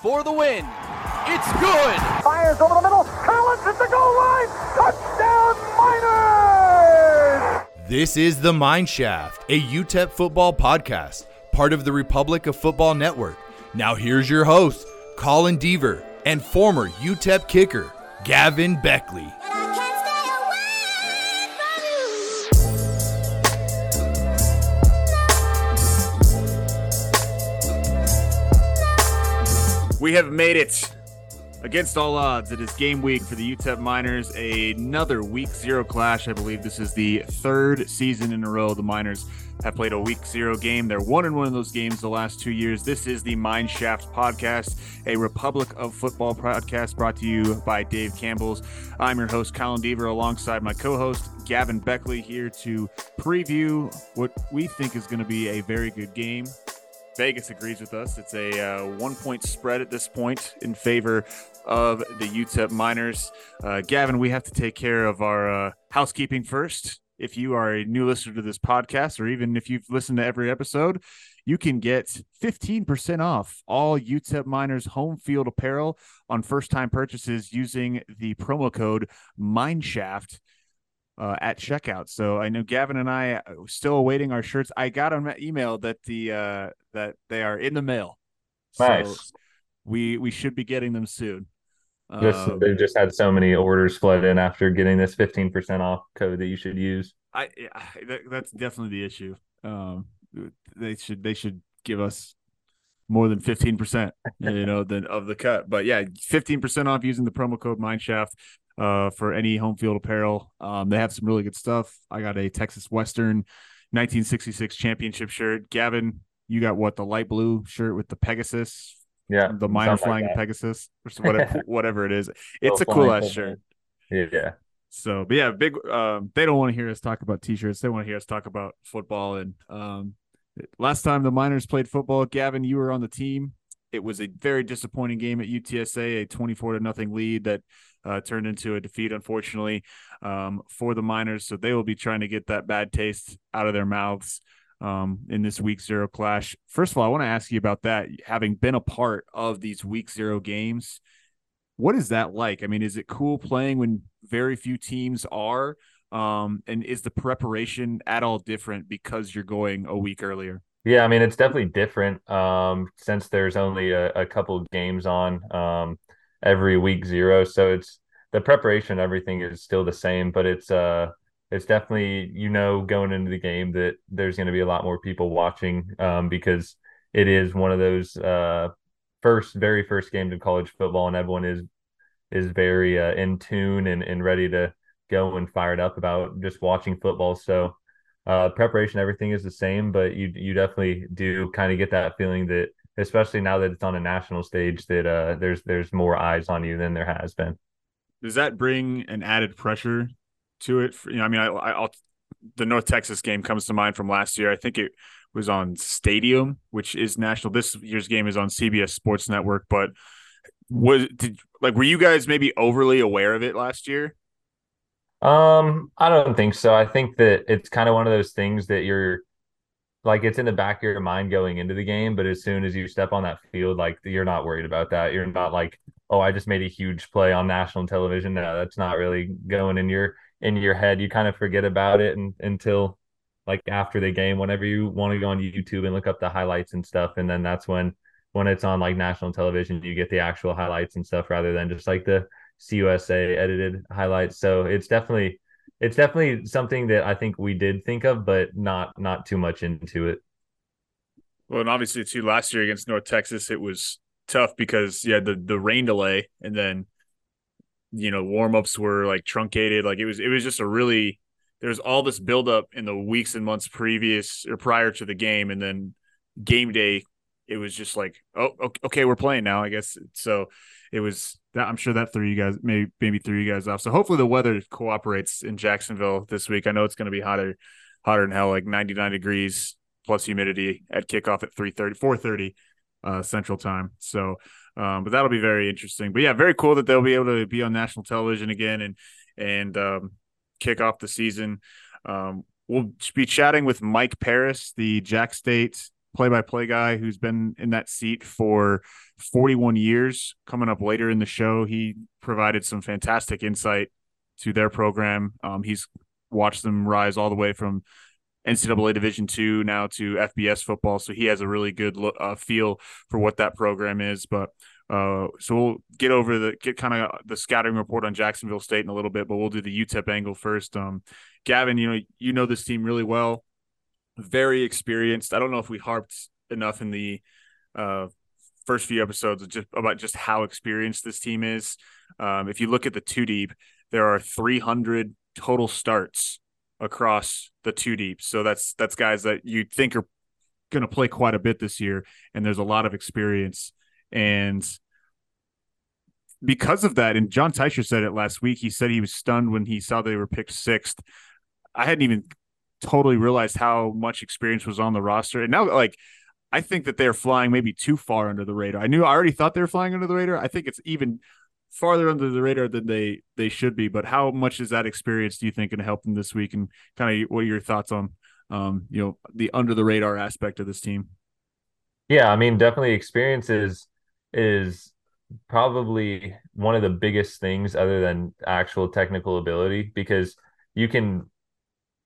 for the win. It's good. Fires over the middle. Collins at the goal line. Touchdown, Miners! This is the Mine Shaft, a UTEP football podcast, part of the Republic of Football Network. Now here's your host, Colin Deaver, and former UTEP kicker, Gavin Baechle. We have made it. Against all odds, it is game week for the UTEP Miners. Another week zero clash. I believe this is the third season in a row the Miners have played a week zero game. They're 1-1 in those games the last 2 years. This is the Mine Shaft podcast, a Republic of Football podcast brought to you by Dave Campbell's. I'm your host, Colin Deaver, alongside my co-host, Gavin Baechle, here to preview what we think is going to be a very good game. Vegas agrees with us. It's a 1-point spread at this point in favor of the UTEP Miners. Gavin, we have to take care of our housekeeping first. If you are a new listener to this podcast, or even if you've listened to every episode, you can get 15% off all UTEP Miners Homefield apparel on first-time purchases using the promo code MINESHAFT. At checkout. So I know Gavin and I are still awaiting our shirts. I got an email that that they are in the mail. Nice. So we should be getting them soon. They've just had so many orders flood in after getting this 15% off code that you should use. That's definitely the issue. They should give us more than 15%, than of the cut. But yeah, 15% off using the promo code MINESHAFT. For any home field apparel. They have some really good stuff. I got a Texas Western 1966 championship shirt. Gavin, you got what? The light blue shirt with the Pegasus? Yeah. The minor flying like Pegasus or whatever it is. It's a cool ass shirt. Yeah. So, but yeah, big. They don't want to hear us talk about t-shirts. They want to hear us talk about football. And last time the Miners played football, Gavin, you were on the team. It was a very disappointing game at UTSA, a 24-0 lead that turned into a defeat, unfortunately, for the Miners. So they will be trying to get that bad taste out of their mouths in this week zero clash. First of all, I want to ask you about that. Having been a part of these week zero games, what is that like? I mean, is it cool playing when very few teams are? And is the preparation at all different because you're going a week earlier? Yeah, I mean, it's definitely different since there's only a couple of games on every week zero. So it's the preparation, everything is still the same, but it's definitely, going into the game that there's going to be a lot more people watching because it is one of those very first games of college football, and everyone is very in tune and ready to go and fired up about just watching football. So preparation, everything is the same, but you definitely do kind of get that feeling that, especially now that it's on a national stage, that there's more eyes on you than there has been. Does that bring an added pressure to it? The North Texas game comes to mind from last year. I think it was on Stadium, which is national. This year's game is on CBS Sports Network. But were you guys maybe overly aware of it last year? I don't think so. I think that it's kind of one of those things that you're like, it's in the back of your mind going into the game, but as soon as you step on that field, like, you're not worried about that. You're not like, oh, I just made a huge play on national television. No, that's not really going in your head. You kind of forget about it until like after the game, whenever you want to go on YouTube and look up the highlights and stuff. And then that's when it's on like national television, you get the actual highlights and stuff rather than just like the CUSA edited highlights. So it's definitely something that I think we did think of, but not too much into it. Well, and obviously too, last year against North Texas, it was tough because you had the rain delay, and then warm-ups were like truncated. Like it was just there's all this buildup in the weeks and months previous or prior to the game, and then game day it was just like, oh, okay, we're playing now, I guess. So it was that, I'm sure that threw you guys off. So hopefully the weather cooperates in Jacksonville this week. I know it's going to be hotter than hell, like 99 degrees plus humidity at kickoff at 4:30 Central Time. So, but that'll be very interesting. But yeah, very cool that they'll be able to be on national television again and kick off the season. We'll be chatting with Mike Paris, the Jack State play-by-play guy who's been in that seat for 41 years. Coming up later in the show, he provided some fantastic insight to their program. He's watched them rise all the way from NCAA Division II now to FBS football, so he has a really good feel for what that program is. But so we'll get over the kind of the scattering report on Jacksonville State in a little bit, but we'll do the UTEP angle first. Gavin, you know this team really well, very experienced. I don't know if we harped enough in the first few episodes about how experienced this team is. If you look at the two deep, there are 300 total starts across the two deep. So that's guys that you think are going to play quite a bit this year, and there's a lot of experience. And because of that, and John Teicher said it last week, he said he was stunned when he saw they were picked 6th. I hadn't even totally realized how much experience was on the roster. And now, I think that they're flying maybe too far under the radar. I already thought they were flying under the radar. I think it's even farther under the radar than they should be. But how much is that experience, do you think, going to help them this week? And kind of what are your thoughts on, the under the radar aspect of this team? Yeah, I mean, definitely experience is probably one of the biggest things other than actual technical ability, because you can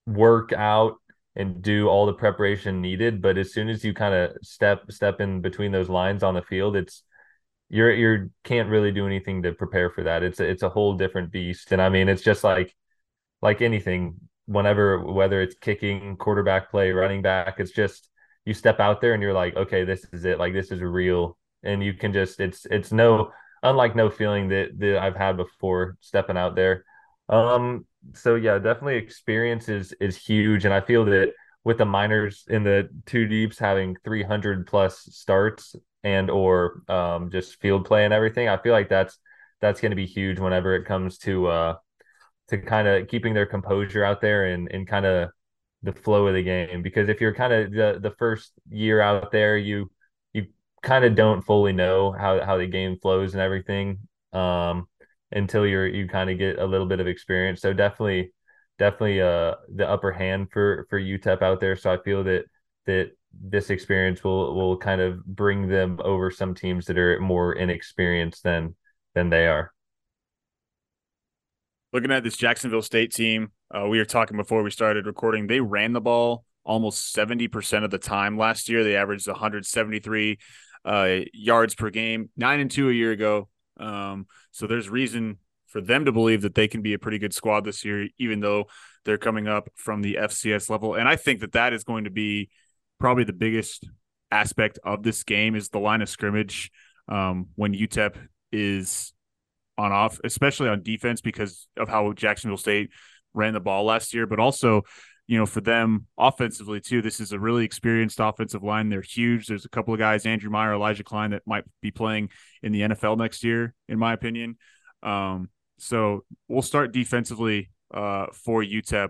work out and do all the preparation needed, but as soon as you kind of step in between those lines on the field, it's you can't really do anything to prepare for that. It's a whole different beast. And I mean, it's just like anything, whether it's kicking, quarterback play, running back, it's just you step out there and you're like, okay, this is it. Like, this is real. And you can just, it's no feeling that I've had before stepping out there. So yeah, definitely experience is huge. And I feel that with the Miners in the two deeps having 300 plus starts and, or just field play and everything, I feel like that's going to be huge whenever it comes to kind of keeping their composure out there and kind of the flow of the game. Because if you're kind of the first year out there, you kind of don't fully know how the game flows and everything until you kind of get a little bit of experience. So definitely the upper hand for UTEP out there. So I feel that this experience will kind of bring them over some teams that are more inexperienced than they are. Looking at this Jacksonville State team, we were talking before we started recording, they ran the ball almost 70% of the time last year. They averaged 173 yards per game, 9-2 a year ago. So there's reason for them to believe that they can be a pretty good squad this year, even though they're coming up from the FCS level. And I think that is going to be probably the biggest aspect of this game is the line of scrimmage when UTEP is on off, especially on defense, because of how Jacksonville State ran the ball last year, but also, for them offensively too, this is a really experienced offensive line. They're huge. There's a couple of guys, Andrew Meyer, Elijah Klein, that might be playing in the NFL next year, in my opinion. So we'll start defensively for UTEP.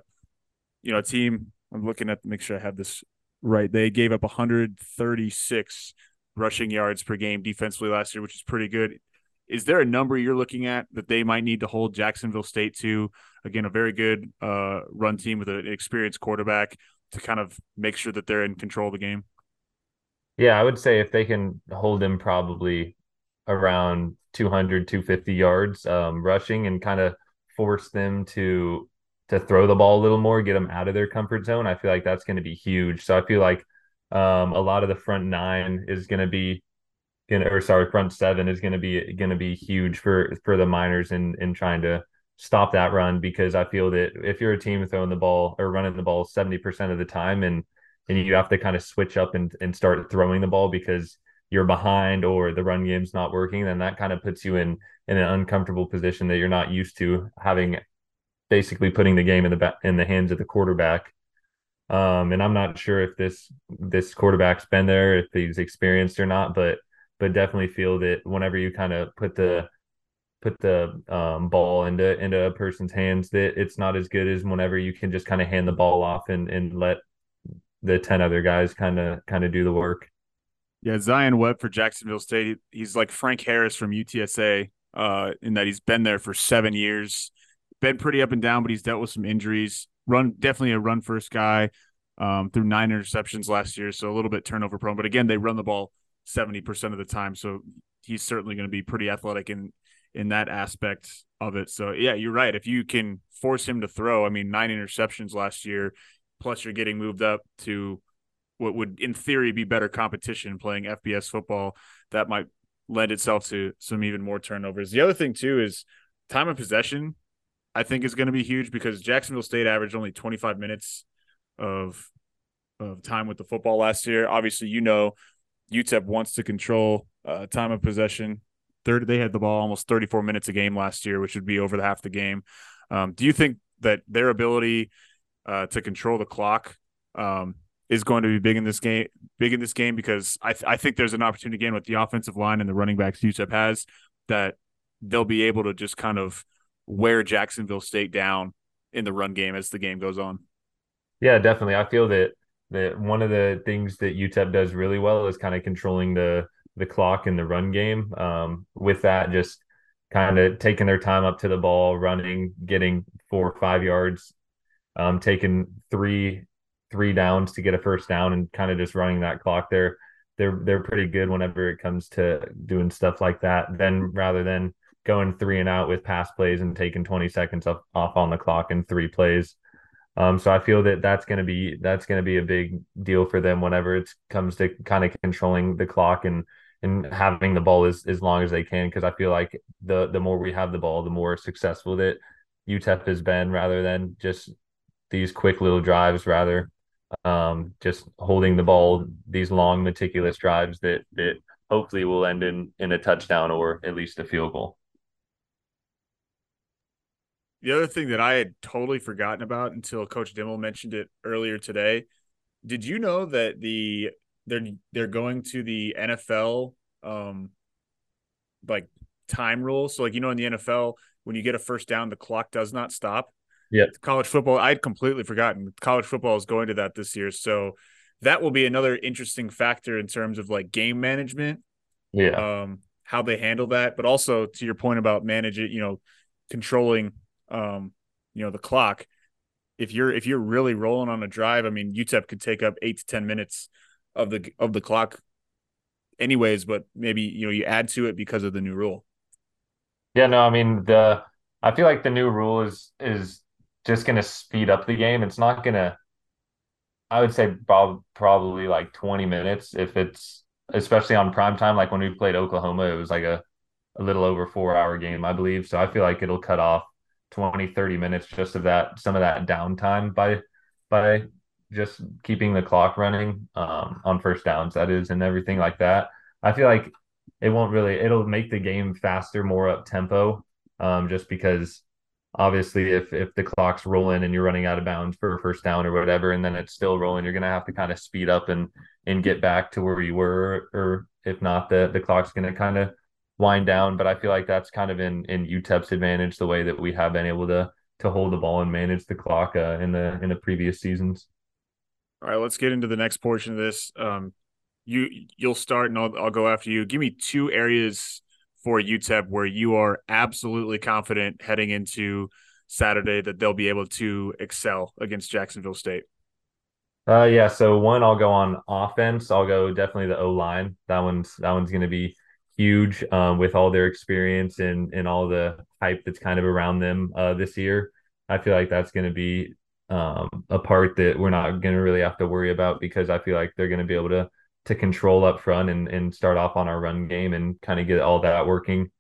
A team, I'm looking at to make sure I have this right. They gave up 136 rushing yards per game defensively last year, which is pretty good. Is there a number you're looking at that they might need to hold Jacksonville State to? Again, a very good run team with an experienced quarterback to kind of make sure that they're in control of the game. Yeah, I would say if they can hold them probably around 200, 250 yards rushing and kind of force them to throw the ball a little more, get them out of their comfort zone, I feel like that's going to be huge. So I feel like a lot of the front nine is going to be front seven is going to be huge for the Miners in trying to stop that run, because I feel that if you're a team throwing the ball or running the ball 70% of the time and you have to kind of switch up and start throwing the ball because you're behind or the run game's not working, then that kind of puts you in an uncomfortable position that you're not used to having, basically putting the game in the hands of the quarterback. And I'm not sure if this quarterback's been there, if he's experienced or not, but definitely feel that whenever you kind of put the ball into a person's hands, that it's not as good as whenever you can just kind of hand the ball off and let the 10 other guys kind of do the work. Yeah, Zion Webb for Jacksonville State, he's like Frank Harris from UTSA in that he's been there for 7 years, been pretty up and down, but he's dealt with some injuries. Definitely a run first guy. through 9 interceptions last year, so a little bit turnover prone. But again, they run the ball 70% of the time, so he's certainly going to be pretty athletic in that aspect of it. So, yeah, you're right. If you can force him to throw, I mean, 9 interceptions last year, plus you're getting moved up to what would in theory be better competition playing FBS football, that might lend itself to some even more turnovers. The other thing, too, is time of possession, I think, is going to be huge because Jacksonville State averaged only 25 minutes of time with the football last year. Obviously, UTEP wants to control time of possession. They had the ball almost 34 minutes a game last year, which would be over half the game. Do you think that their ability to control the clock is going to be big in this game? Because I think there's an opportunity again with the offensive line and the running backs UTEP has that they'll be able to just kind of wear Jacksonville State down in the run game as the game goes on. Yeah, definitely. I feel that one of the things that UTEP does really well is kind of controlling the clock in the run game. With that, just kind of taking their time up to the ball, running, getting 4 or 5 yards, taking three downs to get a first down, and kind of just running that clock there. They're pretty good whenever it comes to doing stuff like that. Then rather than going 3 and out with pass plays and taking 20 seconds off on the clock in 3 plays. So I feel that's going to be a big deal for them whenever it comes to kind of controlling the clock and having the ball as long as they can, because I feel like the more we have the ball, the more successful that UTEP has been, rather than just these quick little drives, rather just holding the ball, these long meticulous drives that hopefully will end in a touchdown or at least a field goal. The other thing that I had totally forgotten about until Coach Dimmel mentioned it earlier today, did you know that they're going to the NFL like time rule? So like, in the NFL, when you get a first down, the clock does not stop. Yeah. College football, I'd completely forgotten. College football is going to that this year. So that will be another interesting factor in terms of like game management. Yeah. How they handle that. But also to your point about managing, controlling the clock, if you're really rolling on a drive, I mean, UTEP could take up 8 to 10 minutes of the clock anyways, but maybe, you add to it because of the new rule. Yeah, no, I mean, I feel like the new rule is just going to speed up the game. It's not going to, I would say probably like 20 minutes if it's, especially on prime time. Like when we played Oklahoma, it was like a little over 4-hour game, I believe. So I feel like it'll cut off 20, 30 minutes just of that, some of that downtime by just keeping the clock running on first downs, that is, and everything like that. I feel like it'll make the game faster, more up tempo, just because obviously if the clock's rolling and you're running out of bounds for a first down or whatever, and then it's still rolling, you're going to have to kind of speed up and get back to where you were, or if not, the clock's going to kind of wind down. But I feel like that's kind of in UTEP's advantage, the way that we have been able to hold the ball and manage the clock in the previous seasons. All right, let's get into the next portion of this. You'll start and I'll go after you. Give me 2 areas for UTEP where you are absolutely confident heading into Saturday that they'll be able to excel against Jacksonville State. Yeah, so one, I'll go on offense. I'll go definitely the O-line. That one's going to be huge with all their experience and all the hype that's kind of around them this year. I feel like that's going to be a part that we're not going to really have to worry about, because I feel like they're going to be able to control up front and start off on our run game and kind of get all that working.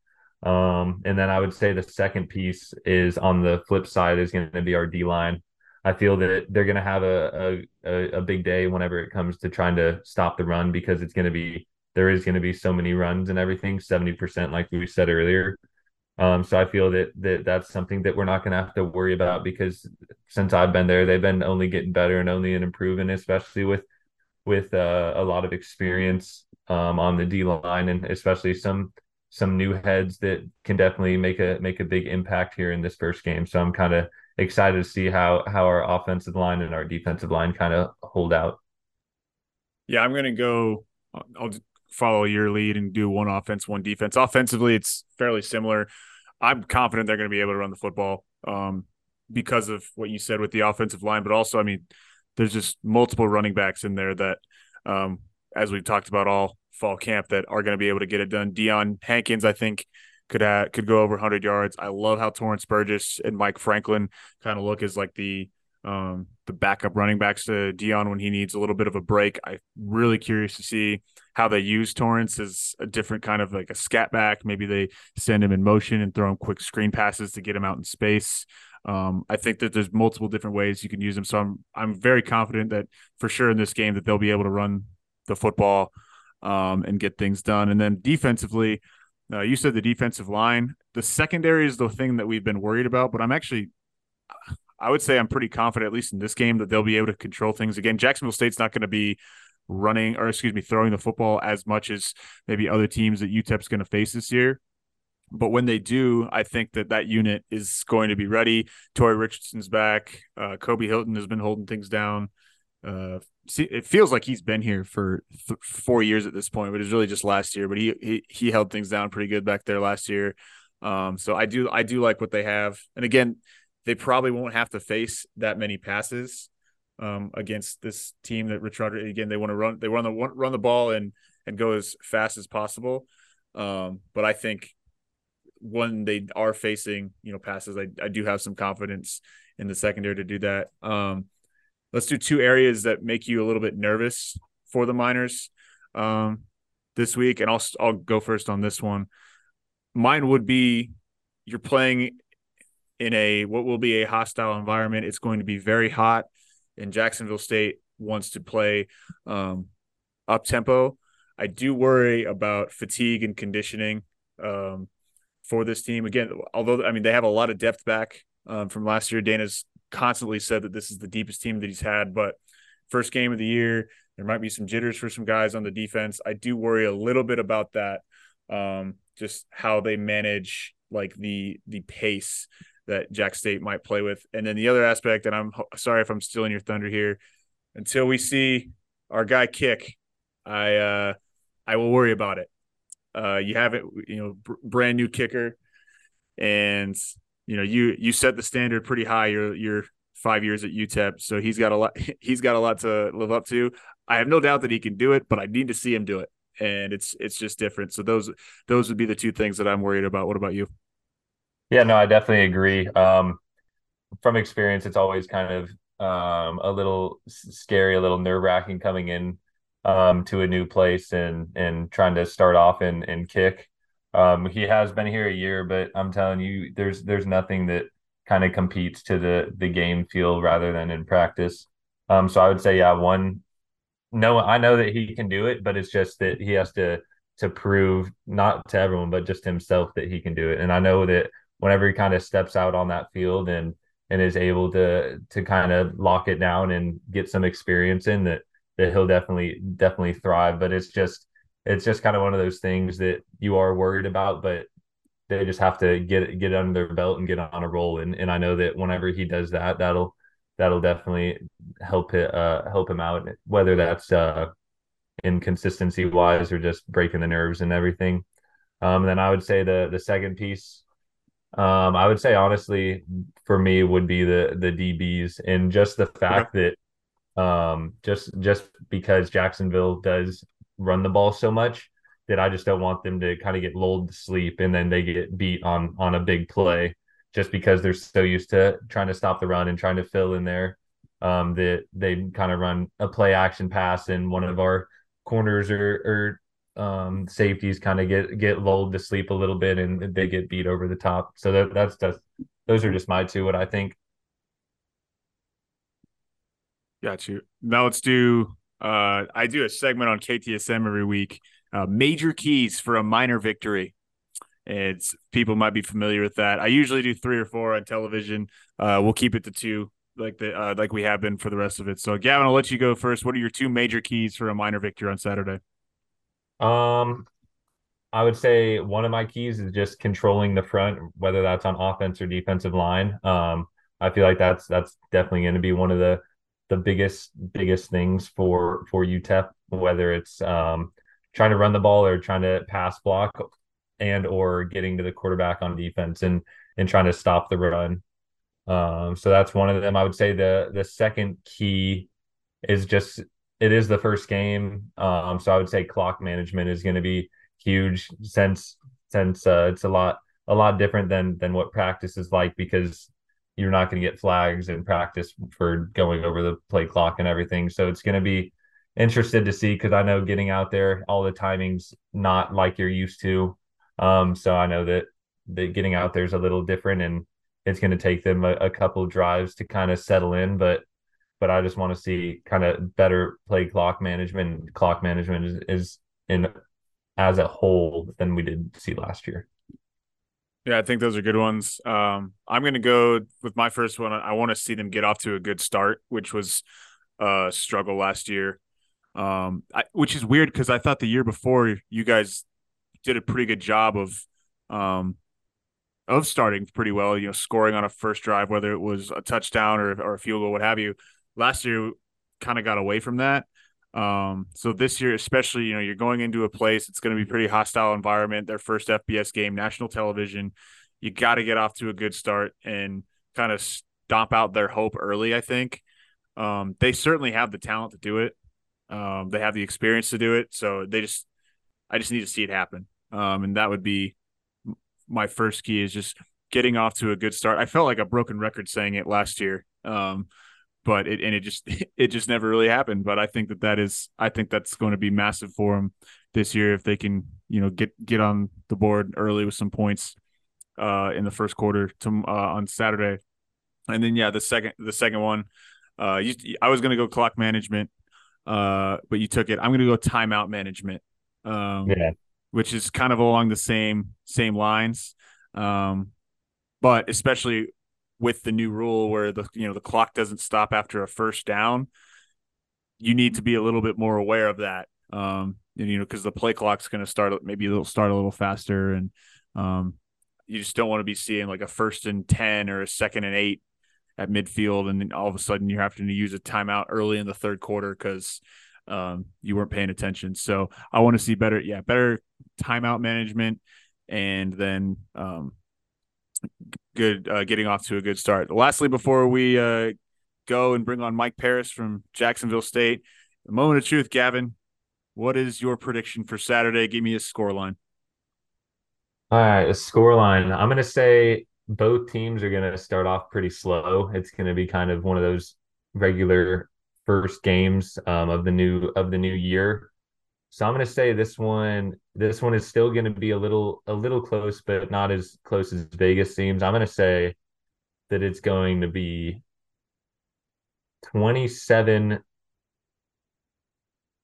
And then I would say the second piece is on the flip side is going to be our D-line. I feel that they're going to have a big day whenever it comes to trying to stop the run, because there is going to be so many runs and everything, 70%, like we said earlier. So I feel that's something that we're not going to have to worry about, because since I've been there, they've been only getting better and only improving, especially with a lot of experience on the D line, and especially some new heads that can definitely make a big impact here in this first game. So I'm kind of excited to see how our offensive line and our defensive line kind of hold out. Yeah, I'm going to go. I'll follow your lead and do one offense, one defense. Offensively, it's fairly similar. I'm confident they're going to be able to run the football because of what you said with the offensive line, but also, I mean, there's just multiple running backs in there that, as we've talked about all fall camp, that are going to be able to get it done. Deion Hankins, I think, could go over 100 yards. I love how Torrance Burgess and Mike Franklin kind of look as like the backup running backs to Deion when he needs a little bit of a break. I'm really curious to see how they use Torrance as a different kind of like a scat back. Maybe they send him in motion and throw him quick screen passes to get him out in space. I think that there's multiple different ways you can use him. So I'm very confident that for sure in this game that they'll be able to run the football and get things done. And then defensively, you said the defensive line. The secondary is the thing that we've been worried about, but I would say I'm pretty confident, at least in this game, that they'll be able to control things. Again, Jacksonville State's not going to be throwing the football as much as maybe other teams that UTEP's going to face this year. But when they do, I think that unit is going to be ready. Torrey Richardson's back. Kobe Hilton has been holding things down. It feels like he's been here for 4 years at this point, but it's really just last year. But he held things down pretty good back there last year. So I do like what they have. And again, they probably won't have to face that many passes against this team that Richard. Again, they want to run the ball and go as fast as possible. But I think when they are facing passes, I do have some confidence in the secondary to do that. Let's do two areas that make you a little bit nervous for the Miners this week, and I'll go first on this one. Mine would be you're playing in what will be a hostile environment. It's going to be very hot, and Jacksonville State wants to play up-tempo. I do worry about fatigue and conditioning for this team. Again, although, they have a lot of depth back from last year. Dana's constantly said that this is the deepest team that he's had, but first game of the year, there might be some jitters for some guys on the defense. I do worry a little bit about that, just how they manage like the pace that Jack State might play with. And then the other aspect, and I'm sorry if I'm stealing your thunder here, until we see our guy kick, I will worry about it. You have it, brand new kicker, and you set the standard pretty high your 5 years at UTEP, so he's got a lot to live up to. I have no doubt that he can do it, but I need to see him do it, and it's just different. So those would be the two things that I'm worried about. What about you? Yeah, no, I definitely agree. From experience, it's always kind of a little scary, a little nerve-wracking coming in to a new place and trying to start off and kick. He has been here a year, but I'm telling you, there's nothing that kind of competes to the game feel rather than in practice. So I would say, I know that he can do it, but it's just that he has to prove, not to everyone, but just himself, that he can do it. And I know that whenever he kind of steps out on that field and is able to kind of lock it down and get some experience in that he'll definitely thrive. But it's just kind of one of those things that you are worried about, but they just have to get under their belt and get on a roll. And I know that whenever he does that, that'll definitely help him out, whether that's inconsistency wise or just breaking the nerves and everything. And then I would say the second piece, I would say honestly for me would be the DBs, and just the fact that just because Jacksonville does run the ball so much, that I just don't want them to kind of get lulled to sleep and then they get beat on a big play, just because they're so used to trying to stop the run and trying to fill in there, that they kind of run a play action pass and one of our corners or safeties kind of get lulled to sleep a little bit and they get beat over the top. So those are just my two, what I think. Got you. Now let's do I do a segment on KTSM every week, major keys for a minor victory. People might be familiar with that. I usually do 3 or 4 on television. We'll keep it to 2 like we have been for the rest of it. So Gavin, I'll let you go first. What are your 2 major keys for a minor victory on Saturday? I would say one of my keys is just controlling the front, whether that's on offense or defensive line. I feel like that's definitely going to be one of the biggest things for UTEP, whether it's trying to run the ball or trying to pass block and or getting to the quarterback on defense and trying to stop the run. So that's one of them. I would say the second key is just, it is the first game. So I would say clock management is going to be huge since it's a lot different than what practice is like, because you're not going to get flags in practice for going over the play clock and everything. So it's going to be interested to see, because I know getting out there, all the timing's not like you're used to. So I know that getting out there is a little different, and it's going to take them a couple drives to kind of settle in. But I just want to see kind of better play clock management. Clock management is in as a whole than we did see last year. Yeah, I think those are good ones. I'm going to go with my first one. I want to see them get off to a good start, which was a struggle last year, which is weird because I thought the year before you guys did a pretty good job of starting pretty well, you know, scoring on a first drive, whether it was a touchdown or a field goal, what have you. Last year kind of got away from that. So this year, especially, you know, you're going into a place, it's going to be pretty hostile environment, their first FBS game, national television. You got to get off to a good start and kind of stomp out their hope early, I think. They certainly have the talent to do it. They have the experience to do it. So I just need to see it happen. And that would be my first key, is just getting off to a good start. I felt like a broken record saying it last year. But it just never really happened. But I think that's going to be massive for them this year if they can, you know, get on the board early with some points in the first quarter on Saturday. And then the second one, I was going to go clock management, but you took it. I'm going to go timeout management, which is kind of along the same lines, but especially with the new rule where the clock doesn't stop after a first down, you need to be a little bit more aware of that. Because the play clock's going to start a little faster, and you just don't want to be seeing like a 1st and 10 or a 2nd and 8 at midfield, and then all of a sudden you're having to use a timeout early in the third quarter because you weren't paying attention. So I want to see better timeout management, and then good getting off to a good start. Lastly, before we go and bring on Mike Paris from Jacksonville State, the moment of truth, Gavin, what is your prediction for Saturday? Give me a scoreline. All right, a scoreline. I'm going to say both teams are going to start off pretty slow. It's going to be kind of one of those regular first games of the new year. So I'm going to say this one is still going to be a little close, but not as close as Vegas seems. I'm going to say that it's going to be 27-17.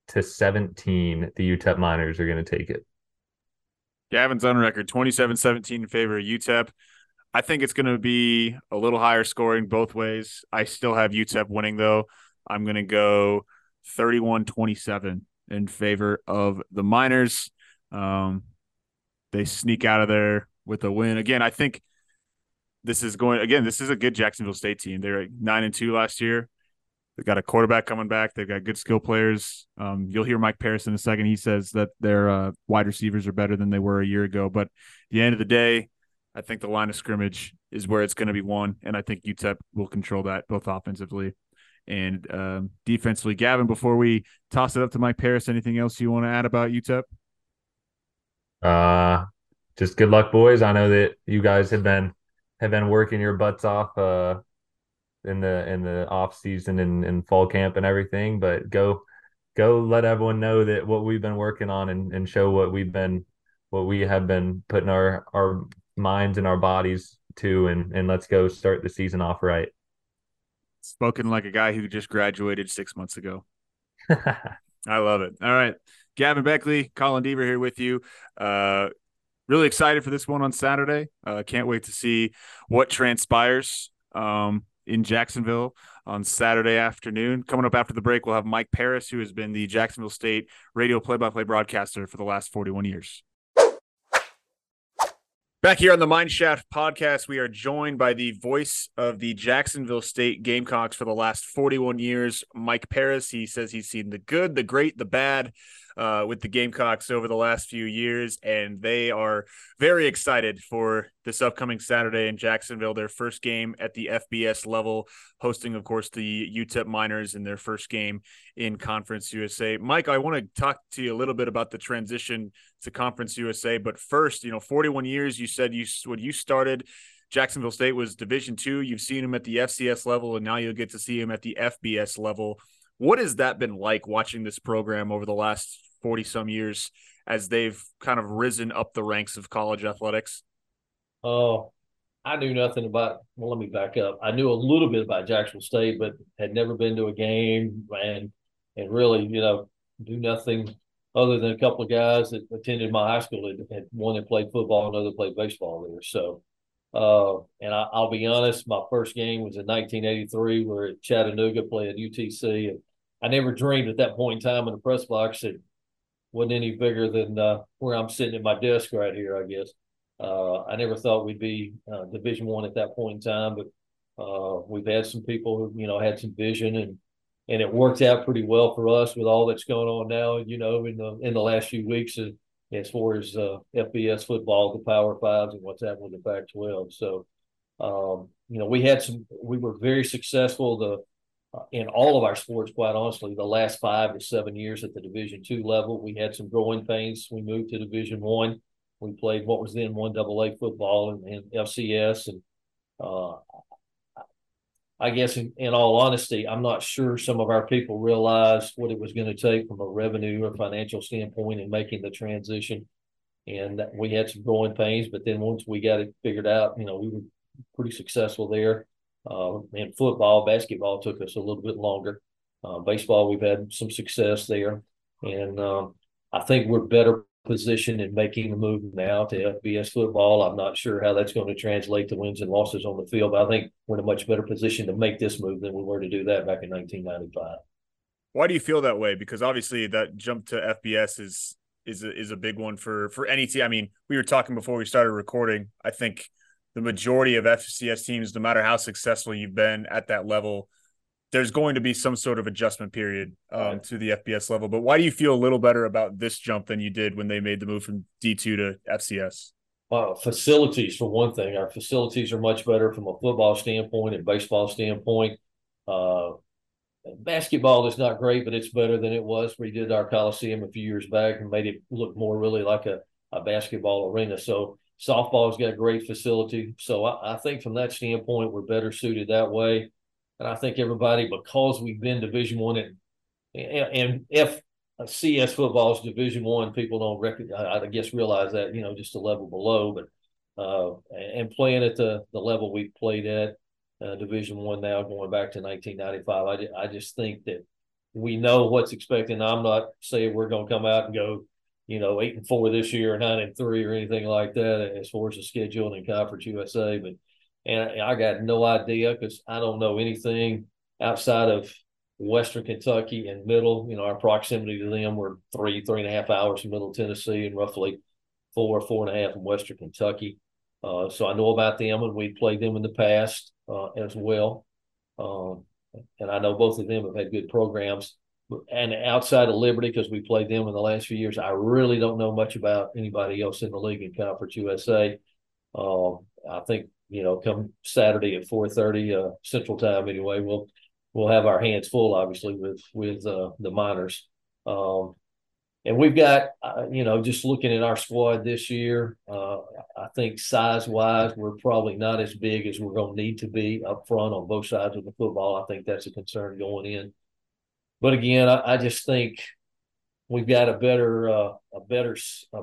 The UTEP Miners are going to take it. Gavin's on record, 27-17 in favor of UTEP. I think it's going to be a little higher scoring both ways. I still have UTEP winning, though. I'm going to go 31-27. In favor of the Miners. They sneak out of there with a win. Again, I think this is a good Jacksonville State team. They're 9-2 last year. They've got a quarterback coming back. They've got good skill players. You'll hear Mike Paris in a second. He says that their wide receivers are better than they were a year ago. But at the end of the day, I think the line of scrimmage is where it's going to be won, and I think UTEP will control that both offensively and defensively. Gavin, before we toss it up to Mike Paris, anything else you want to add about UTEP? Just good luck, boys. I know that you guys have been working your butts off in the off season and fall camp and everything, but go let everyone know that what we've been working on and show what we have been putting our minds and our bodies to, and let's go start the season off right. Spoken like a guy who just graduated 6 months ago. I love it. All right. Gavin Baechle, Colin Deaver here with you. Really excited for this one on Saturday. Can't wait to see what transpires in Jacksonville on Saturday afternoon. Coming up after the break, we'll have Mike Paris, who has been the Jacksonville State radio play-by-play broadcaster for the last 41 years. Back here on the Mine Shaft podcast, we are joined by the voice of the Jacksonville State Gamecocks for the last 41 years, Mike Paris. He says he's seen the good, the great, the bad with the Gamecocks over the last few years, and they are very excited for this upcoming Saturday in Jacksonville, their first game at the FBS level, hosting, of course, the UTEP Miners in their first game in Conference USA. Mike, I want to talk to you a little bit about the transition to Conference USA, but first, 41 years, you said when you started, Jacksonville State was Division II. You've seen them at the FCS level, and now you'll get to see them at the FBS level. What has that been like watching this program over the last 40-some years as they've kind of risen up the ranks of college athletics? Oh, I knew nothing about – well, let me back up. I knew a little bit about Jacksonville State, but had never been to a game and really, do nothing other than a couple of guys that attended my high school. And one that played football, another played baseball there. So – And I'll be honest, my first game was in 1983. We were at Chattanooga playing UTC, and I never dreamed at that point in time in the press box it wasn't any bigger than where I'm sitting at my desk right here, I guess. I never thought we'd be Division I at that point in time, but we've had some people who had some vision, and it worked out pretty well for us with all that's going on now. In the last few weeks and as far as FBS football, the Power Fives, and what's happened with the Pac-12. So, we were very successful in all of our sports, quite honestly, the last 5 to 7 years at the Division II level. We had some growing pains. We moved to Division I. We played what was then 1AA football and FCS. And I guess in all honesty, I'm not sure some of our people realized what it was going to take from a revenue or financial standpoint in making the transition. And we had some growing pains, but then once we got it figured out, we were pretty successful there. And football, basketball took us a little bit longer. Baseball, we've had some success there. And I think we're better positioned in making the move now to FBS football. I'm not sure how that's going to translate to wins and losses on the field, but I think we're in a much better position to make this move than we were to do that back in 1995. Why do you feel that way? Because obviously that jump to FBS is a big one for any team. I mean, we were talking before we started recording. I think the majority of FCS teams, no matter how successful you've been at that level, there's going to be some sort of adjustment period to the FBS level. But why do you feel a little better about this jump than you did when they made the move from D2 to FCS? Facilities, for one thing. Our facilities are much better from a football standpoint and baseball standpoint. Basketball is not great, but it's better than it was. We did our Coliseum a few years back and made it look more really like a basketball arena. So softball's got great facility. So I think from that standpoint, we're better suited that way. And I think everybody, because we've been Division I, and FCS football is Division I, people don't recognize, I guess, realize that, just a level below. But and playing at the level we played at, Division I now, going back to 1995, I just think that we know what's expected. I'm not saying we're going to come out and go, 8-4 this year or 9-3 or anything like that as far as the schedule and Conference USA, but. And I got no idea because I don't know anything outside of Western Kentucky and middle. Our proximity to them were 3.5 hours in Middle Tennessee and roughly 4.5 in Western Kentucky. So I know about them, and we played them in the past as well. And I know both of them have had good programs. And outside of Liberty, because we played them in the last few years, I really don't know much about anybody else in the league in Conference USA. I think, come Saturday at 4:30 Central Time anyway, we'll have our hands full, obviously, with the Miners. And we've got, just looking at our squad this year, I think size-wise we're probably not as big as we're going to need to be up front on both sides of the football. I think that's a concern going in. But, again, I just think we've got a better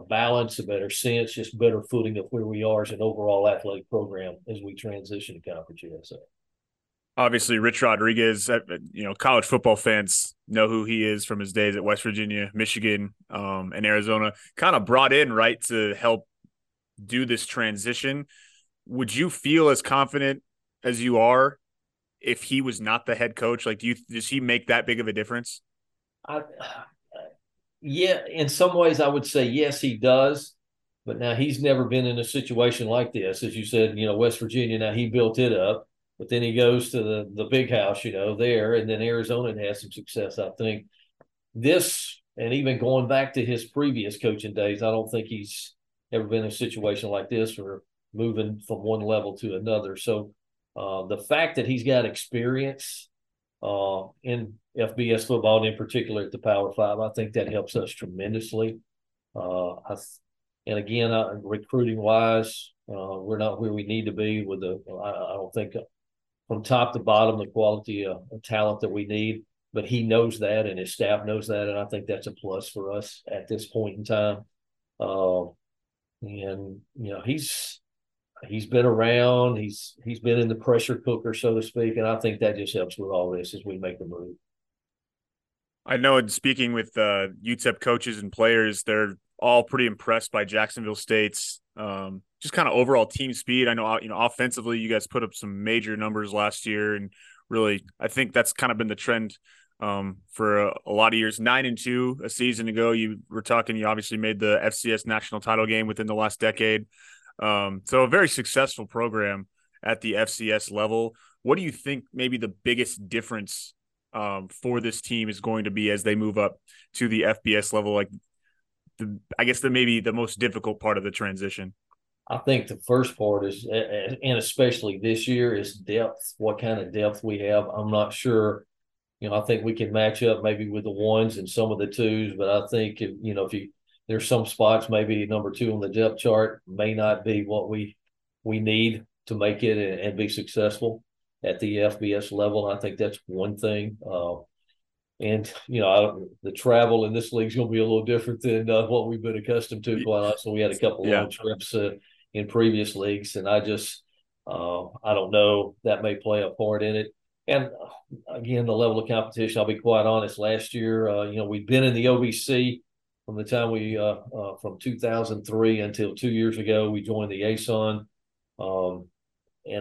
balance, a better sense, just better footing of where we are as an overall athletic program as we transition to Conference USA. Obviously, Rich Rodriguez, college football fans know who he is from his days at West Virginia, Michigan, and Arizona, kind of brought in, right, to help do this transition. Would you feel as confident as you are if he was not the head coach? Like, does he make that big of a difference? Yeah, in some ways I would say yes, he does. But now he's never been in a situation like this. As you said, West Virginia, now he built it up. But then he goes to the big house, there. And then Arizona has some success, I think. This And even going back to his previous coaching days, I don't think he's ever been in a situation like this or moving from one level to another. So the fact that he's got experience in FBS football, and in particular at the Power Five, I think that helps us tremendously. And again, recruiting-wise, we're not where we need to be with the – I don't think from top to bottom the quality of talent that we need. But he knows that, and his staff knows that, and I think that's a plus for us at this point in time. And you know, he's been around, he's been in the pressure cooker, so to speak, and I think that just helps with all this as we make the move. I know in speaking with UTEP coaches and players, they're all pretty impressed by Jacksonville State's just kind of overall team speed. I know, you know, offensively, you guys put up some major numbers last year, and really, I think that's kind of been the trend for a lot of years. 9-2 a season ago, you were talking, you obviously made the FCS national title game within the last decade. So a very successful program at the FCS level. What do you think maybe the biggest difference for this team is going to be as they move up to the FBS level? Like, I guess maybe the most difficult part of the transition. I think the first part is, and especially this year, is depth, what kind of depth we have. I'm not sure. You know, I think we can match up maybe with the ones and some of the twos, but I think, if there's some spots, maybe number two on the depth chart may not be what we need to make it and be successful at the FBS level. I think that's one thing. And, the travel in this league is going to be a little different than what we've been accustomed to. Quite honestly, we had a couple long trips in previous leagues, and I just I don't know, that may play a part in it. And, again, the level of competition, I'll be quite honest, last year, we'd been in the OVC from the time we from 2003 until 2 years ago, we joined the ASUN.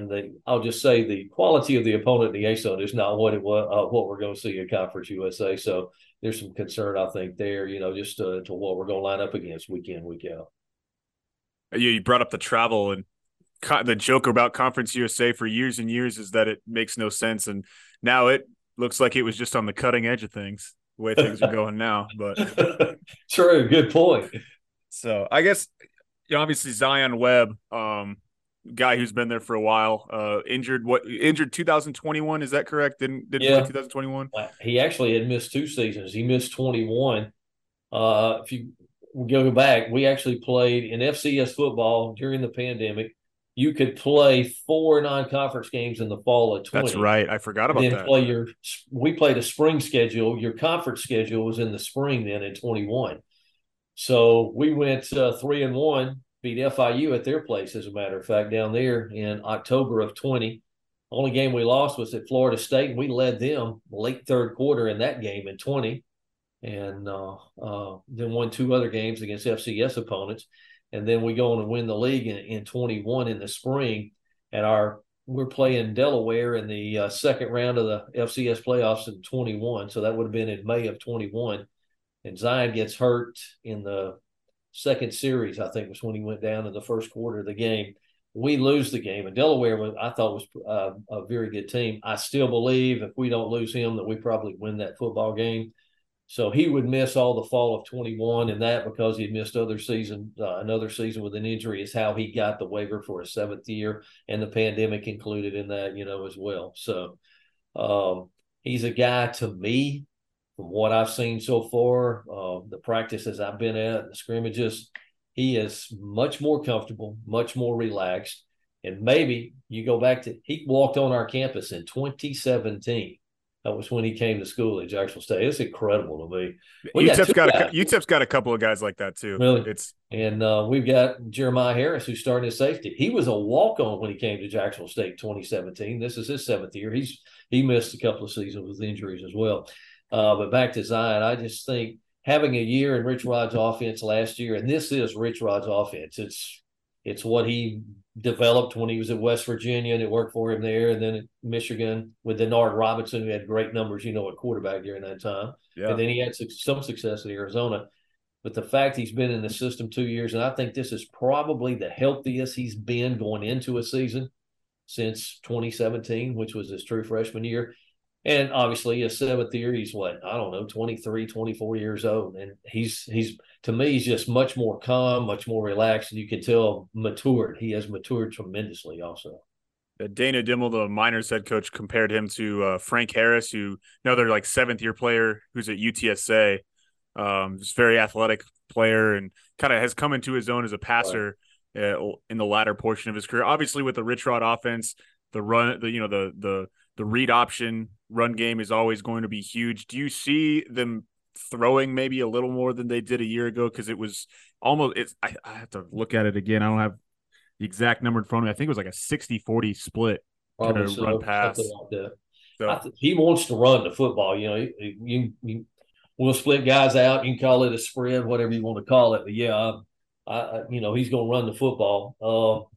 And I'll just say the quality of the opponent in the ASUN is not what it was, what we're going to see at Conference USA. So there's some concern, I think, there, just to what we're going to line up against week in, week out. You brought up the travel, and the joke about Conference USA for years and years is that it makes no sense, and now it looks like it was just on the cutting edge of things, the way things are going now. But true, good point. So I guess obviously Zion Webb, guy who's been there for a while, injured 2021, is that correct? Didn't play 2021. He actually had missed two seasons. He missed 21. If you go back, we actually played in FCS football during the pandemic. You could play 4 non-conference games in the fall of 20. That's right. I forgot about that. We played a spring schedule. Your conference schedule was in the spring then in 21. So we went 3-1, beat FIU at their place, as a matter of fact, down there in October of 20. Only game we lost was at Florida State, and we led them late third quarter in that game in 20, and then won 2 other games against FCS opponents. And then we go on and win the league in 21 in the spring. And we're playing Delaware in the second round of the FCS playoffs in 21. So that would have been in May of 21. And Zion gets hurt in the second series, I think, was when he went down in the first quarter of the game. We lose the game. And Delaware, I thought, was a very good team. I still believe if we don't lose him that we probably win that football game. So he would miss all the fall of 21, and that because he had missed another season with an injury is how he got the waiver for his 7th year, and the pandemic included in that, as well. So he's a guy, to me, from what I've seen so far, the practices I've been at, the scrimmages, he is much more comfortable, much more relaxed. And maybe you go back to, he walked on our campus in 2017. That was when he came to school at Jacksonville State. It's incredible to me. UTEP's got a couple of guys like that too. Really? We've got Jeremiah Harris, who's starting as safety. He was a walk-on when he came to Jacksonville State 2017. This is his 7th year. He missed a couple of seasons with injuries as well. But back to Zion, I just think having a year in Rich Rod's offense last year, and this is Rich Rod's offense. It's what he developed when he was at West Virginia, and it worked for him there. And then at Michigan with Denard Robinson, who had great numbers, at quarterback during that time. Yeah. And then he had some success at Arizona. But the fact he's been in the system 2 years, and I think this is probably the healthiest he's been going into a season since 2017, which was his true freshman year. And obviously a seventh year, he's what, I don't know, 23, 24 years old. And he's to me, he's just much more calm, much more relaxed. And you can tell matured. He has matured tremendously also. Dana Dimmel, the Miners head coach, compared him to Frank Harris, who another like seventh year player who's at UTSA. Just very athletic player and kind of has come into his own as a passer in the latter portion of his career. Obviously, with the Rich Rod offense, the run, the read option run game is always going to be huge. Do you see them throwing maybe a little more than they did a year ago? Because it was almost I have to look at it again. I don't have the exact number in front of me. I think it was like a 60-40 split run pass. Like that. So he wants to run the football. You know, we'll split guys out. You can call it a spread, whatever you want to call it. But yeah, I he's going to run the football.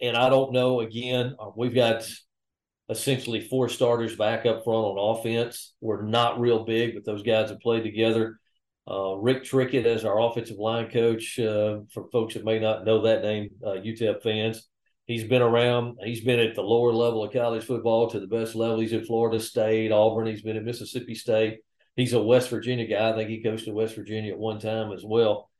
And I don't know. Again, we've got essentially four starters back up front on offense. We're not real big, but those guys have played together. Rick Trickett as our offensive line coach, for folks that may not know that name, UTEP fans. He's been around. He's been at the lower level of college football to the best level. He's at Florida State, Auburn. He's been at Mississippi State. He's a West Virginia guy. I think he coached at West Virginia at one time as well.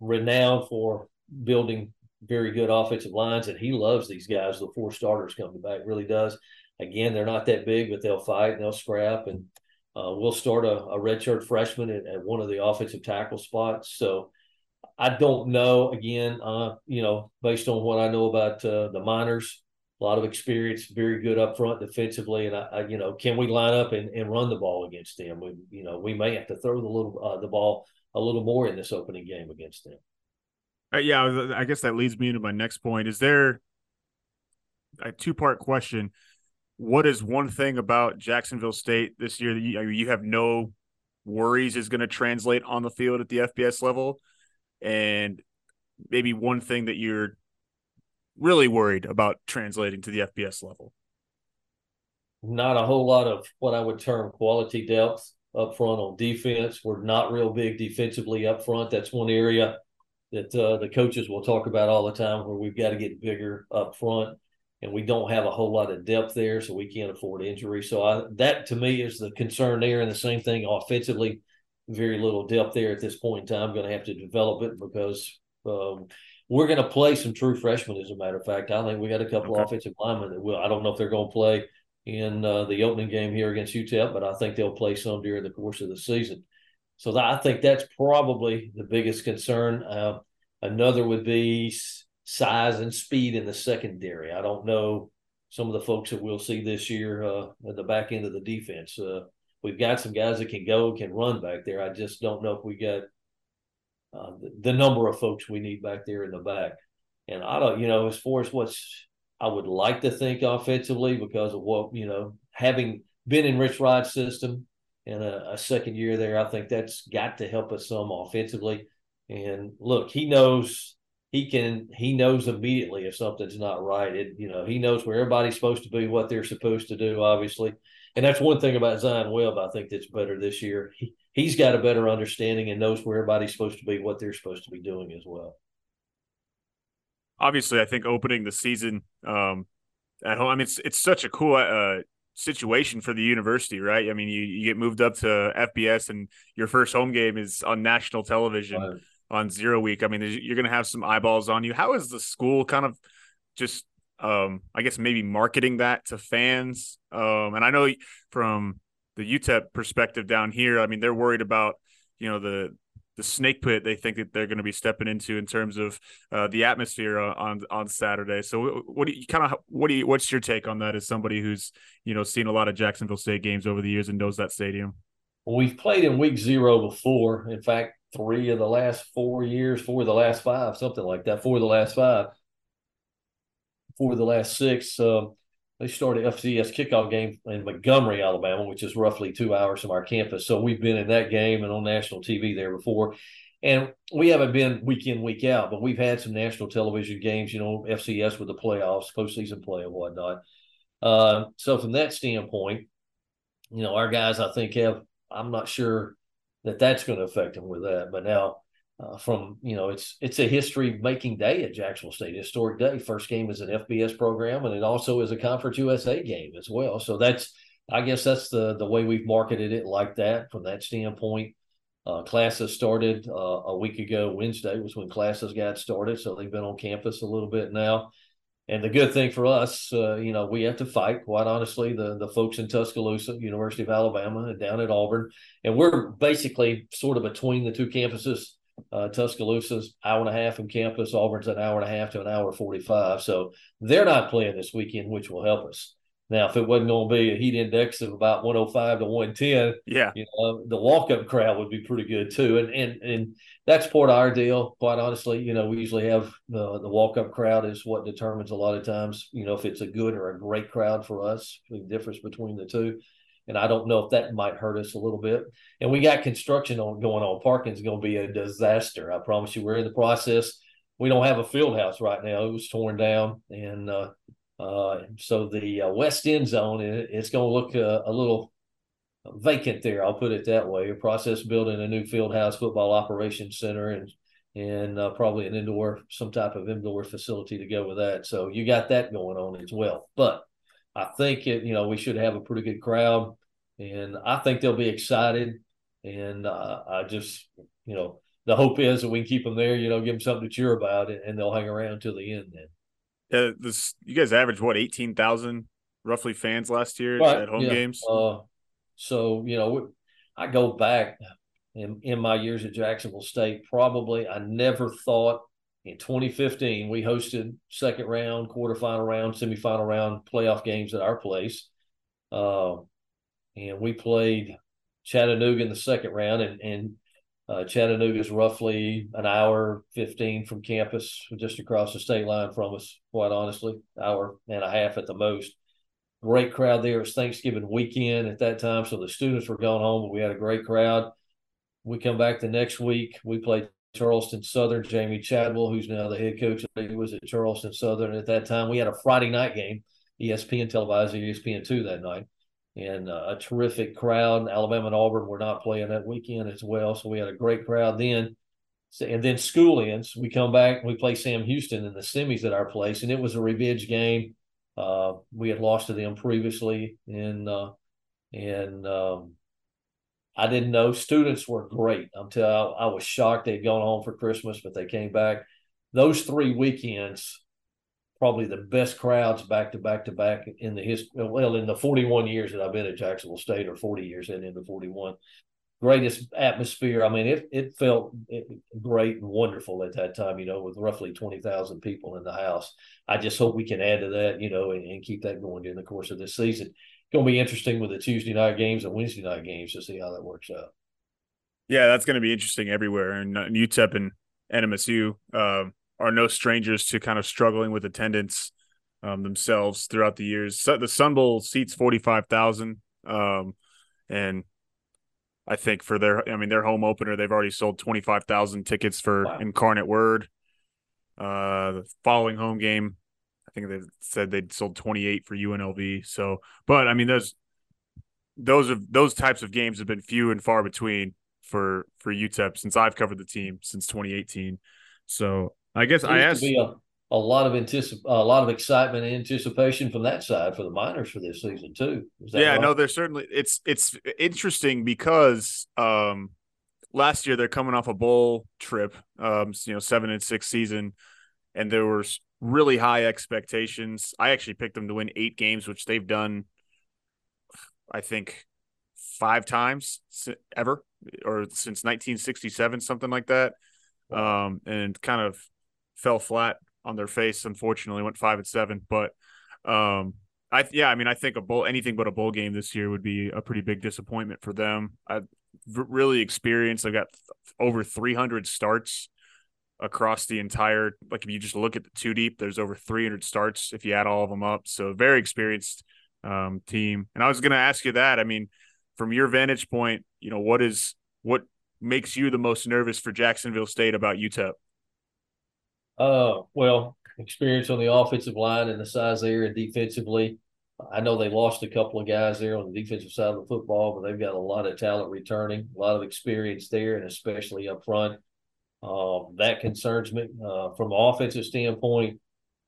Renowned for building very good offensive lines, and he loves these guys, the four starters coming back, really does. Again, they're not that big, but they'll fight and they'll scrap, and we'll start a redshirt freshman at one of the offensive tackle spots. So I don't know, again, based on what I know about the Miners, a lot of experience, very good up front defensively. And, I can we line up and run the ball against them? We may have to throw the ball a little more in this opening game against them. Yeah, I guess that leads me into my next point. Is there a two-part question? What is one thing about Jacksonville State this year that you have no worries is going to translate on the field at the FBS level? And maybe one thing that you're really worried about translating to the FBS level? Not a whole lot of what I would term quality depth up front on defense. We're not real big defensively up front. That's one area that the coaches will talk about all the time, where we've got to get bigger up front, and we don't have a whole lot of depth there, so we can't afford injury. So that, to me, is the concern there. And the same thing offensively, very little depth there at this point in time. I'm going to have to develop it because we're going to play some true freshmen, as a matter of fact. I think we got a couple offensive linemen that will. I don't know if they're going to play in the opening game here against UTEP, but I think they'll play some during the course of the season. So I think that's probably the biggest concern. Another would be size and speed in the secondary. I don't know some of the folks that we'll see this year at the back end of the defense. We've got some guys that can go, can run back there. I just don't know if we got the number of folks we need back there in the back. And I don't, as far as what's I would like to think offensively, because of what, having been in Rich Rod's system, and a second year there, I think that's got to help us some offensively. And look, he knows immediately if something's not right. He knows where everybody's supposed to be, what they're supposed to do, obviously. And that's one thing about Zion Webb, I think, that's better this year. He's got a better understanding and knows where everybody's supposed to be, what they're supposed to be doing as well. Obviously, I think opening the season at home, it's such a cool situation for the university, right? I mean, you get moved up to FBS and your first home game is on national television on 0 week. I mean, you're going to have some eyeballs on you. How is the school kind of just, I guess, maybe marketing that to fans? And I know from the UTEP perspective down here, I mean, they're worried about, the snake pit they think that they're going to be stepping into in terms of the atmosphere on Saturday. So what's your take on that as somebody who's, seen a lot of Jacksonville State games over the years and knows that stadium? Well, we've played in week zero before. In fact, four of the last six. They started FCS kickoff game in Montgomery, Alabama, which is roughly 2 hours from our campus. So we've been in that game and on national TV there before. And we haven't been week in, week out, but we've had some national television games, FCS with the playoffs, postseason play and whatnot. So from that standpoint, our guys, I think, I'm not sure that that's going to affect them with that. But now it's a history-making day at Jacksonville State, historic day. First game is an FBS program, and it also is a Conference USA game as well. So that's I guess that's the way we've marketed it like that from that standpoint. Classes started a week ago. Wednesday was when classes got started, so they've been on campus a little bit now. And the good thing for us, we have to fight, quite honestly, the folks in Tuscaloosa, University of Alabama, and down at Auburn. And we're basically sort of between the two campuses. Tuscaloosa's hour and a half from campus, Auburn's an hour and a half to an hour 45. So they're not playing this weekend, which will help us. Now, if it wasn't going to be a heat index of about 105 to 110, the walk-up crowd would be pretty good too. And that's part of our deal, quite honestly. We usually have the walk-up crowd is what determines a lot of times, if it's a good or a great crowd for us, the difference between the two. And I don't know if that might hurt us a little bit. And we got construction going on. Parking's going to be a disaster. I promise you, we're in the process. We don't have a field house right now. It was torn down. And, so the west end zone, it's going to look a little vacant there. I'll put it that way. A process building a new field house, football operations center, and probably some type of indoor facility to go with that. So you got that going on as well. But I think we should have a pretty good crowd, and I think they'll be excited. And I just, the hope is that we can keep them there. Give them something to cheer about, and they'll hang around till the end. Then. You guys averaged, what, 18,000 roughly fans last year at home games? I go back in my years at Jacksonville State, probably I never thought in 2015 we hosted second round, quarterfinal round, semifinal round playoff games at our place. And we played Chattanooga in the second round, and Chattanooga is roughly an hour 15 from campus, just across the state line from us, quite honestly, hour and a half at the most. Great crowd there. It was Thanksgiving weekend at that time, so the students were going home, but we had a great crowd. We come back the next week. We played Charleston Southern. Jamie Chadwell, who's now the head coach, he was at Charleston Southern at that time. We had a Friday night game, ESPN televised, ESPN2 that night. And a terrific crowd. Alabama and Auburn were not playing that weekend as well, so we had a great crowd then. And then school ends. We come back and we play Sam Houston in the semis at our place, and it was a revenge game. We had lost to them previously, and I didn't know. Students were great. I was shocked. They'd gone home for Christmas, but they came back. Those 3 weekends, probably the best crowds back to back in the in the 41 years that I've been at Jacksonville State, or 40 years and into 41. Greatest atmosphere. I mean, it felt great and wonderful at that time, with roughly 20,000 people in the house. I just hope we can add to that, and keep that going during the course of this season. It's going to be interesting with the Tuesday night games and Wednesday night games to see how that works out. Yeah, that's going to be interesting everywhere. And UTEP and NMSU, are no strangers to kind of struggling with attendance themselves throughout the years. So the Sun Bowl seats 45,000, and I think for their home opener, they've already sold 25,000 tickets for Incarnate Word. The following home game, I think they said they'd sold 28 for UNLV. So, but I mean, those types of games have been few and far between for UTEP since I've covered the team since 2018. So. I guess I asked a lot of excitement and anticipation from that side for the Miners for this season too. There's certainly it's interesting because last year they're coming off a bowl trip, 7-6 season, and there were really high expectations. I actually picked them to win 8 games, which they've done, I think, 5 times ever, or since 1967, something like that, and kind of fell flat on their face. Unfortunately, went 5-7. But I think anything but a bowl game this year would be a pretty big disappointment for them. I've really experienced. I've got over 300 starts across the entire. Like if you just look at the two deep, there's over 300 starts if you add all of them up. So very experienced team. And I was going to ask you that. I mean, from your vantage point, what makes you the most nervous for Jacksonville State about UTEP? Well, experience on the offensive line and the size there and defensively. I know they lost a couple of guys there on the defensive side of the football, but they've got a lot of talent returning, a lot of experience there, and especially up front. That concerns me. From an offensive standpoint,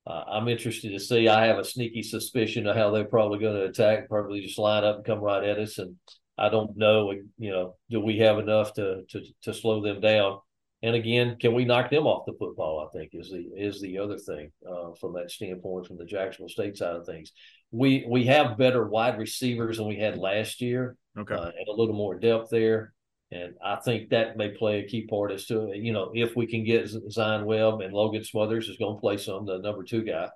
I'm interested to see. I have a sneaky suspicion of how they're probably going to attack, probably just line up and come right at us. And I don't know, you know, do we have enough to slow them down? And again, can we knock them off the football? I think is the other thing from that standpoint, from the Jacksonville State side of things. We have better wide receivers than we had last year, and a little more depth there. And I think that may play a key part as to, you know, if we can get Zion Webb, and Logan Smothers is going to play some, the number two guy.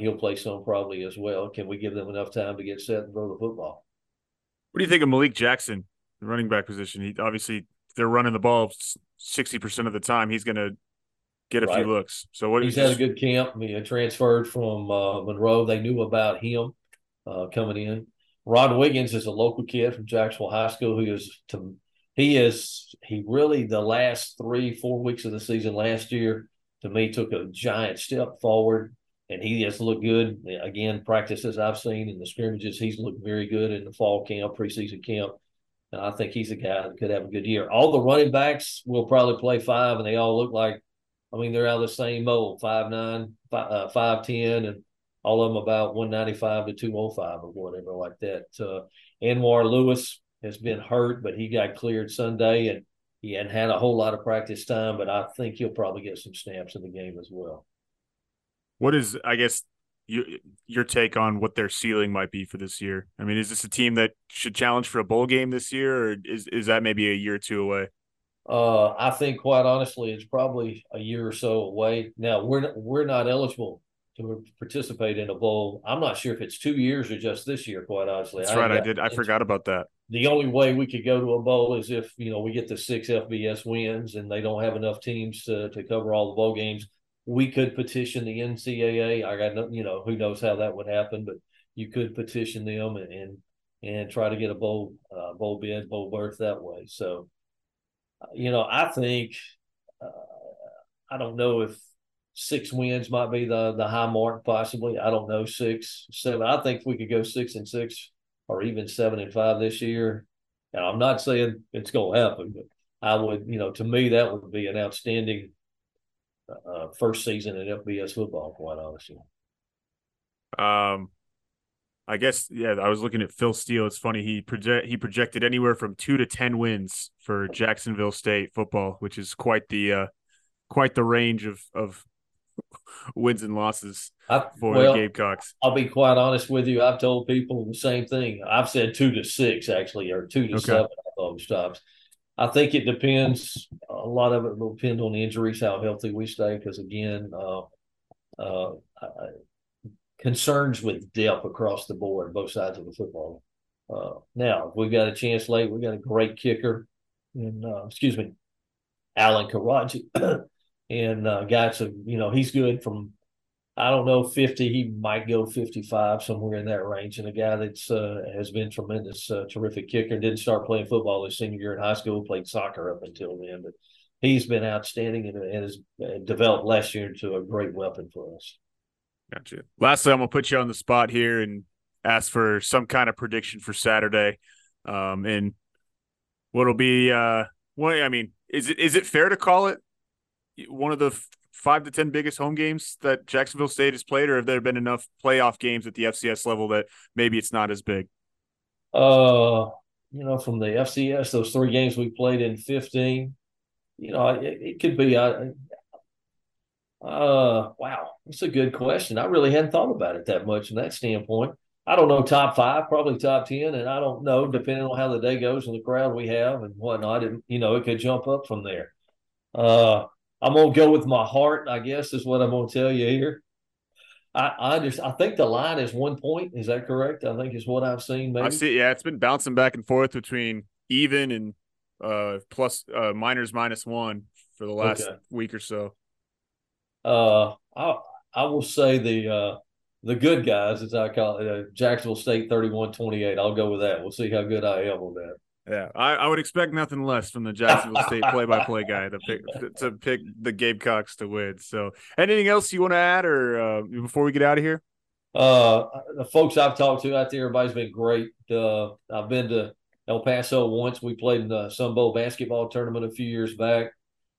He'll play some probably as well. Can we give them enough time to get set and throw the football? What do you think of Malik Jackson, the running back position? He obviously, they're running the ball 60% of the time. He's going to get a few looks. So what he's had a good camp. He transferred from Monroe. They knew about him coming in. Rod Wiggins is a local kid from Jacksonville High School who is to. He really, the last 3-4 weeks of the season last year, to me, took a giant step forward, and he has looked good. Again, practices I've seen in the scrimmages, he's looked very good in the fall camp, preseason camp, and I think he's a guy that could have a good year. All the running backs will probably play five, and they all look like, I mean, they're out of the same mold, 5'9", 5'10", and all of them about 195 to 205 or whatever like that. Anwar Lewis has been hurt, but he got cleared Sunday, and he hadn't had a whole lot of practice time, but I think he'll probably get some snaps in the game as well. What is, I guess, your take on what their ceiling might be for this year? I mean, is this a team that should challenge for a bowl game this year, or is that maybe a year or two away? I think, quite honestly, it's probably a year or so away. Now, we're not eligible to participate in a bowl. I'm not sure if it's 2 years or just this year, quite honestly. That's right, I forgot about that. The only way we could go to a bowl is if, you know, we get the 6 FBS wins and they don't have enough teams to cover all the bowl games. We could petition the NCAA. I got nothing, you know, who knows how that would happen, but you could petition them and try to get a bowl bid, bowl berth that way. So, you know, I think I don't know if 6 wins might be the high mark possibly. I don't know, 6, 7. I think we could go 6-6. Or even 7-5 this year. And I'm not saying it's going to happen, but I would, you know, to me, that would be an outstanding first season in FBS football, quite honestly. I guess, yeah, I was looking at Phil Steele. It's funny. He projected anywhere from 2 to 10 wins for Jacksonville State football, which is quite the range of wins and losses for the Gamecocks. I'll be quite honest with you. I've told people the same thing. I've said 2 to 6, actually, or 2 to 7. I think it depends. A lot of it will depend on injuries, how healthy we stay, because, again, concerns with depth across the board, both sides of the football. Now, we've got a chance late. We've got a great kicker. And, Alan Karaji. And guys, you know, he's good from, I don't know, 50. He might go 55, somewhere in that range. And a guy that's has been tremendous, terrific kicker. Didn't start playing football his senior year in high school. Played soccer up until then. But he's been outstanding and has developed last year into a great weapon for us. Gotcha. Lastly, I'm going to put you on the spot here and ask for some kind of prediction for Saturday. And what'll be is it fair to call it one of the 5 to 10 biggest home games that Jacksonville State has played, or have there been enough playoff games at the FCS level that maybe it's not as big? You know, from the FCS, those 3 games we played in 15, you know, it could be. Wow, that's a good question. I really hadn't thought about it that much from that standpoint. I don't know, top 5, probably top 10, and I don't know, depending on how the day goes and the crowd we have and whatnot. And, you know, it could jump up from there. I'm going to go with my heart, I guess, is what I'm going to tell you here. I think the line is 1 point. Is that correct? I think is what I've seen. Maybe. I see. Yeah, it's been bouncing back and forth between even and plus Miners -1 for the last week or so. I will say the good guys, as I call it, Jacksonville State 31-28. I'll go with that. We'll see how good I am on that. Yeah, I would expect nothing less from the Jacksonville State play-by-play guy to pick the Gamecocks to win. So anything else you want to add or before we get out of here? The folks I've talked to out there, everybody's been great. I've been to El Paso once. We played in the Sun Bowl basketball tournament a few years back.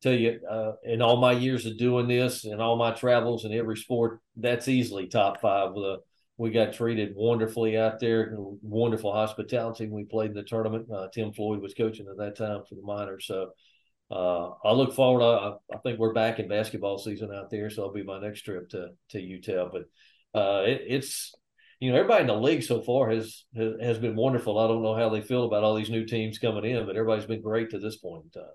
tell you, in all my years of doing this and all my travels and every sport, that's easily top five. We got treated wonderfully out there, wonderful hospitality. We played in the tournament. Tim Floyd was coaching at that time for the Miners. So I look forward. I think we're back in basketball season out there, so that'll be my next trip to UTEP. But it's you know, everybody in the league so far has been wonderful. I don't know how they feel about all these new teams coming in, but everybody's been great to this point in time.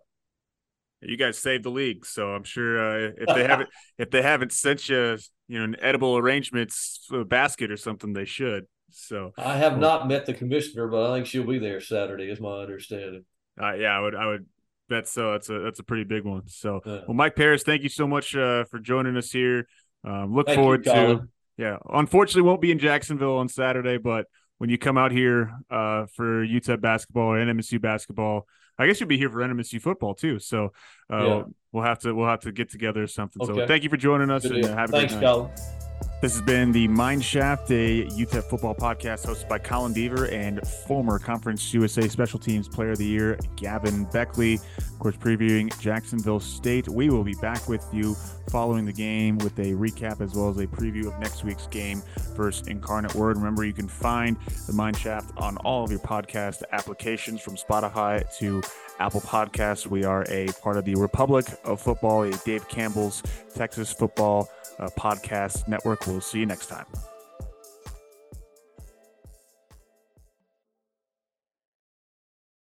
You guys saved the league, so I'm sure if they haven't sent you, you know, an edible arrangements basket or something, they should. So I have not met the commissioner, but I think she'll be there Saturday, is my understanding. Yeah, I would bet so. That's a pretty big one. So, well, Mike Paris, thank you so much for joining us here. Look forward to Colin. Yeah, unfortunately, won't be in Jacksonville on Saturday, but when you come out here for UTEP basketball or NMSU basketball. I guess you'll be here for NMSU football too, so yeah. We'll have to get together or something. Okay. So thank you for joining us. Good and have a Thanks, great night. Colin. This has been the Mine Shaft, a UTEP football podcast hosted by Colin Deaver and former Conference USA Special Teams Player of the Year Gavin Baechle. Of course, previewing Jacksonville State. We will be back with you following the game with a recap as well as a preview of next week's game versus Incarnate Word. Remember, you can find the Mine Shaft on all of your podcast applications from Spotify to Apple Podcasts. We are a part of the Republic of Football, a Dave Campbell's Texas Football podcast network. We'll see you next time.